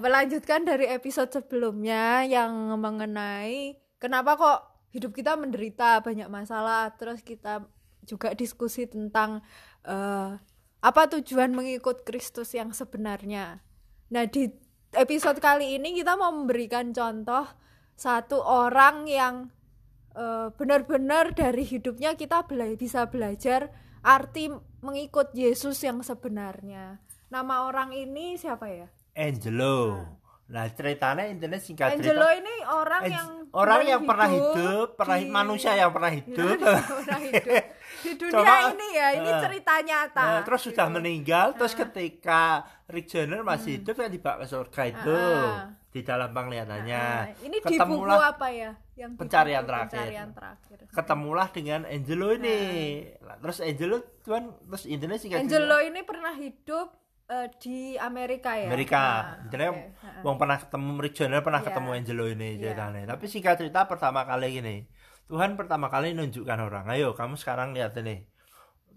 melanjutkan dari episode sebelumnya yang mengenai kenapa kok hidup kita menderita, banyak masalah. Terus kita juga diskusi tentang apa tujuan mengikut Kristus yang sebenarnya. Nah, di episode kali ini kita mau memberikan contoh satu orang yang benar-benar dari hidupnya kita bisa belajar arti mengikut Yesus yang sebenarnya. Nama orang ini siapa ya? Angelo. Nah, ceritanya intinya singkat cerita. Angelo ini orang yang pernah hidup, manusia yang pernah hidup. Di dunia ini ya, ini cerita nyata. Nah, terus sudah meninggal, terus ketika Rick Joyner masih hidup kan dibawa ke surga itu. Di dalam penglihatannya. Ini di buku apa ya? Yang pencarian terakhir. Ketemulah dengan Angelo ini. Nah, terus Angelo intinya singkat cerita. Angelo ini pernah hidup di Amerika. Jadi wong pernah ketemu Rick Joyner, pernah ketemu Angelo ini ceritanya. Tapi singkat cerita pertama kali gini, Tuhan pertama kali nunjukkan orang, ayo kamu sekarang lihat ini.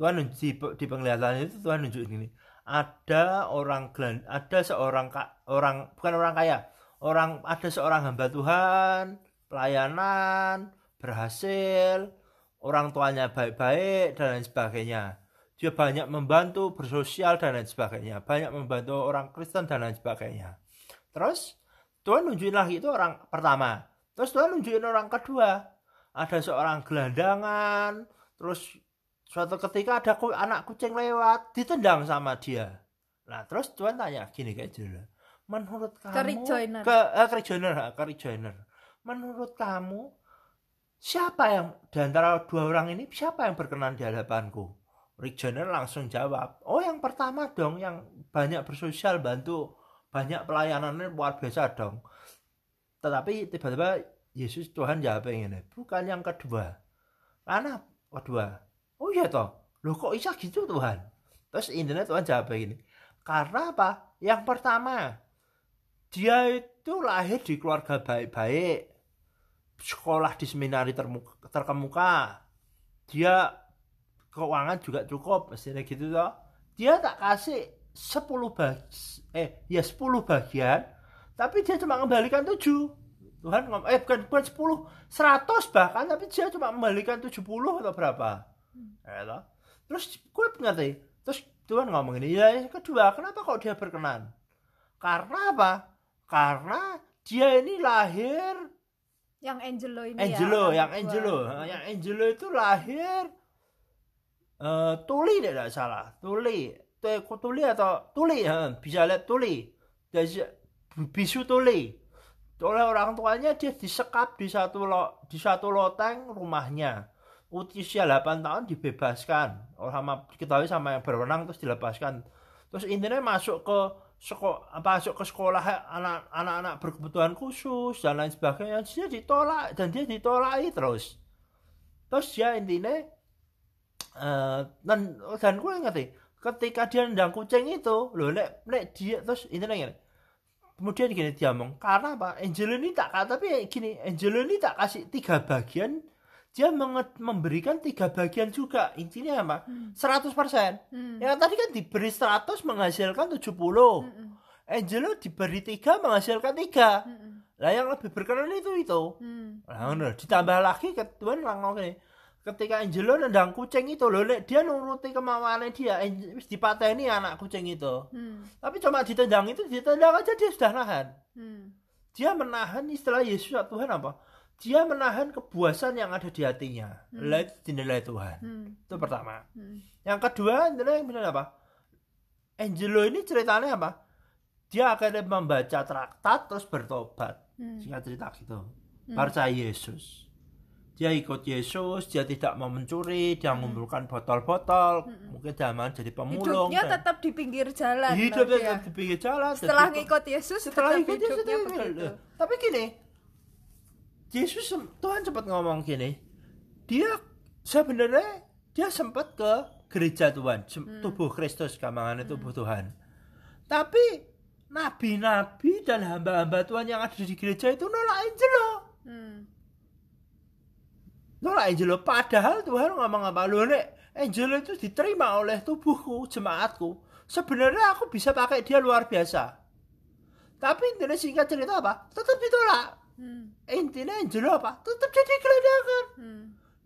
Tuhan di penglihatan itu Tuhan nunjuk gini, ada seorang hamba Tuhan, pelayanan, berhasil, orang tuanya baik-baik dan lain sebagainya. Dia banyak membantu bersosial dan lain sebagainya, banyak membantu orang Kristen dan lain sebagainya. Terus Tuhan nunjukin lagi itu orang pertama. Terus Tuhan nunjukin orang kedua. Ada seorang gelandangan, terus suatu ketika ada anak kucing lewat, ditendang sama dia. Nah, terus Tuhan tanya gini kayak gitu. Menurut kamu Rick Joyner. Menurut kamu siapa yang di antara dua orang ini siapa yang berkenan di hadapanku? Rick Joyner langsung jawab, oh yang pertama dong, yang banyak bersosial, bantu, banyak pelayanannya luar biasa dong. Tetapi tiba-tiba Yesus Tuhan jawab ini, bukan yang kedua. Karena kedua, oh iya toh, loh kok bisa gitu Tuhan? Terus intinya Tuhan jawab ini, karena apa? Yang pertama, dia itu lahir di keluarga baik-baik, sekolah di seminari terkemuka, dia keuangan juga cukup, mestinya gitu toh. Dia tak kasih 10 bagian, tapi dia cuma mengembalikan 7. Tuhan ngomong, bukan 10, 100 bahkan, tapi dia cuma mengembalikan 70 atau berapa. Terus gue ngerti, terus Tuhan ngomong ini, ya yang kedua, kenapa kok dia berkenan? Karena apa? Karena dia ini lahir Angelo itu lahir bisu tuli. Oleh orang tuanya dia disekap di satu loteng rumahnya. Usia 8 tahun dibebaskan. Diketahui sama yang berwenang terus dilepaskan. Terus intinya masuk ke sekolah anak-anak berkebutuhan khusus dan lain sebagainya. Dia ditolak terus. Terus dia intinya dan gue ngerti ketika dia nendang kucing itu loh, nek dia terus intinya gini, kemudian gini dia ngomong, karena apa? Angelo ini tak kasih 3 bagian, dia memberikan 3 bagian juga, intinya apa? 100%. Yang tadi kan diberi 100 menghasilkan 70. Angelo diberi 3 menghasilkan 3. Nah yang lebih berkenan itu. Ditambah lagi Tuhan ngomong gini, ketika Angelo nendang kucing itu loh, dia nuruti kemauannya dia, dipateni anak kucing itu. Tapi cuma ditendang aja dia sudah nahan. Dia menahan, istilah Yesus Tuhan apa? Dia menahan kebuasan yang ada di hatinya. Itu dinilai Tuhan. Itu pertama. Yang kedua, benar apa? Angelo ini ceritanya apa? Dia akhirnya membaca traktat terus bertobat. Singkat cerita gitu. Percaya Yesus. Dia ikut Yesus, dia tidak mau mencuri, dia mengumpulkan botol-botol, mungkin dia mau jadi pemulung. Hidupnya tetap di pinggir jalan. Setelah ngikut Yesus, hidupnya begitu. Tapi gini, Yesus, Tuhan sempat ngomong gini, dia sebenarnya dia sempat ke gereja Tuhan, tubuh Kristus, kamangannya tubuh Tuhan. Tapi nabi-nabi dan hamba-hamba Tuhan yang ada di gereja itu nolak Angelo. Angelo, padahal Tuhan ngomong apa? Loh nek, Angelo itu diterima oleh tubuhku, jemaatku. Sebenarnya aku bisa pakai dia luar biasa. Tapi dari singkat cerita apa? Tetap ditolak. Intinya Angelo apa? Tetap jadi gelandangan.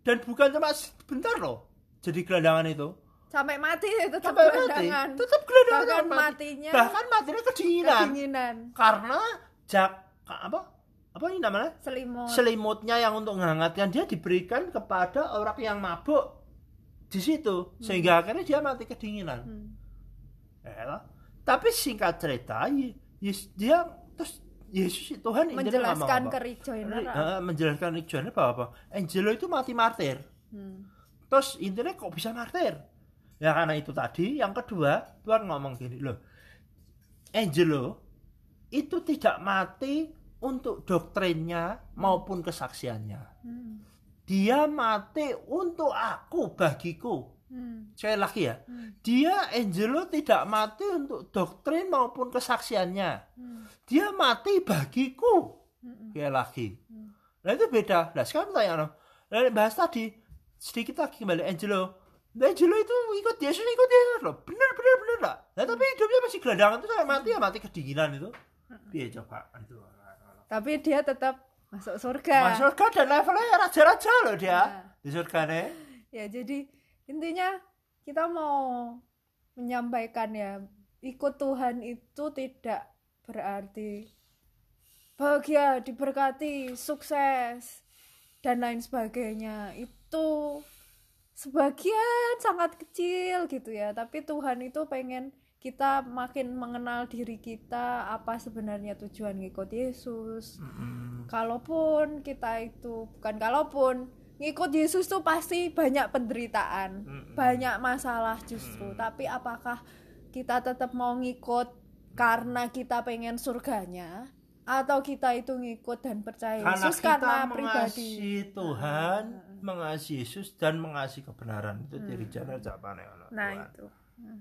Dan bukan cuma sebentar loh jadi gelandangan itu. Sampai mati itu tetap gelandangan. Tetap gelandangan. Bahkan matinya kedinginan. Karena apa ini namanya? Selimut. Selimutnya yang untuk menghangatkan dia diberikan kepada orang yang mabuk di situ, sehingga akhirnya dia mati kedinginan. Tapi singkat cerita, dia terus Yesus Tuhan menjelaskan ke Rick Joyner. Menjelaskan Rick Joyner bahwa Angelo itu mati martir. Terus intinya kok bisa martir? Ya karena itu tadi. Yang kedua, Tuhan ngomong gini loh, Angelo itu tidak mati untuk doktrinnya maupun kesaksiannya. Dia mati untuk aku, bagiku. Sekali lagi ya. Dia, Angelo, tidak mati untuk doktrin maupun kesaksiannya. Dia mati bagiku. Sekali lagi. Nah itu beda. Nah sekarang tanya, bahas tadi sedikit lagi kembali Angelo itu ikut Yesus loh. Bener lah. Nah tapi hidupnya masih gelandangan itu sampai mati, ya mati kedinginan itu. Dia coba. Tapi dia tetap masuk surga dan levelnya raja-raja loh dia di surganya. Ya jadi intinya kita mau menyampaikan ya, ikut Tuhan itu tidak berarti bahagia, diberkati, sukses dan lain sebagainya. Itu sebagian sangat kecil gitu ya, tapi Tuhan itu pengen kita makin mengenal diri kita, apa sebenarnya tujuan ngikut Yesus. Ngikut Yesus tuh pasti banyak penderitaan, banyak masalah justru. Tapi apakah kita tetap mau ngikut karena kita pengen surganya, atau kita itu ngikut dan percaya Yesus karena pribadi? Mengasihi Tuhan, mengasihi Yesus dan mengasihi kebenaran. Itu diri jalan jawabannya. Nah, Tuhan.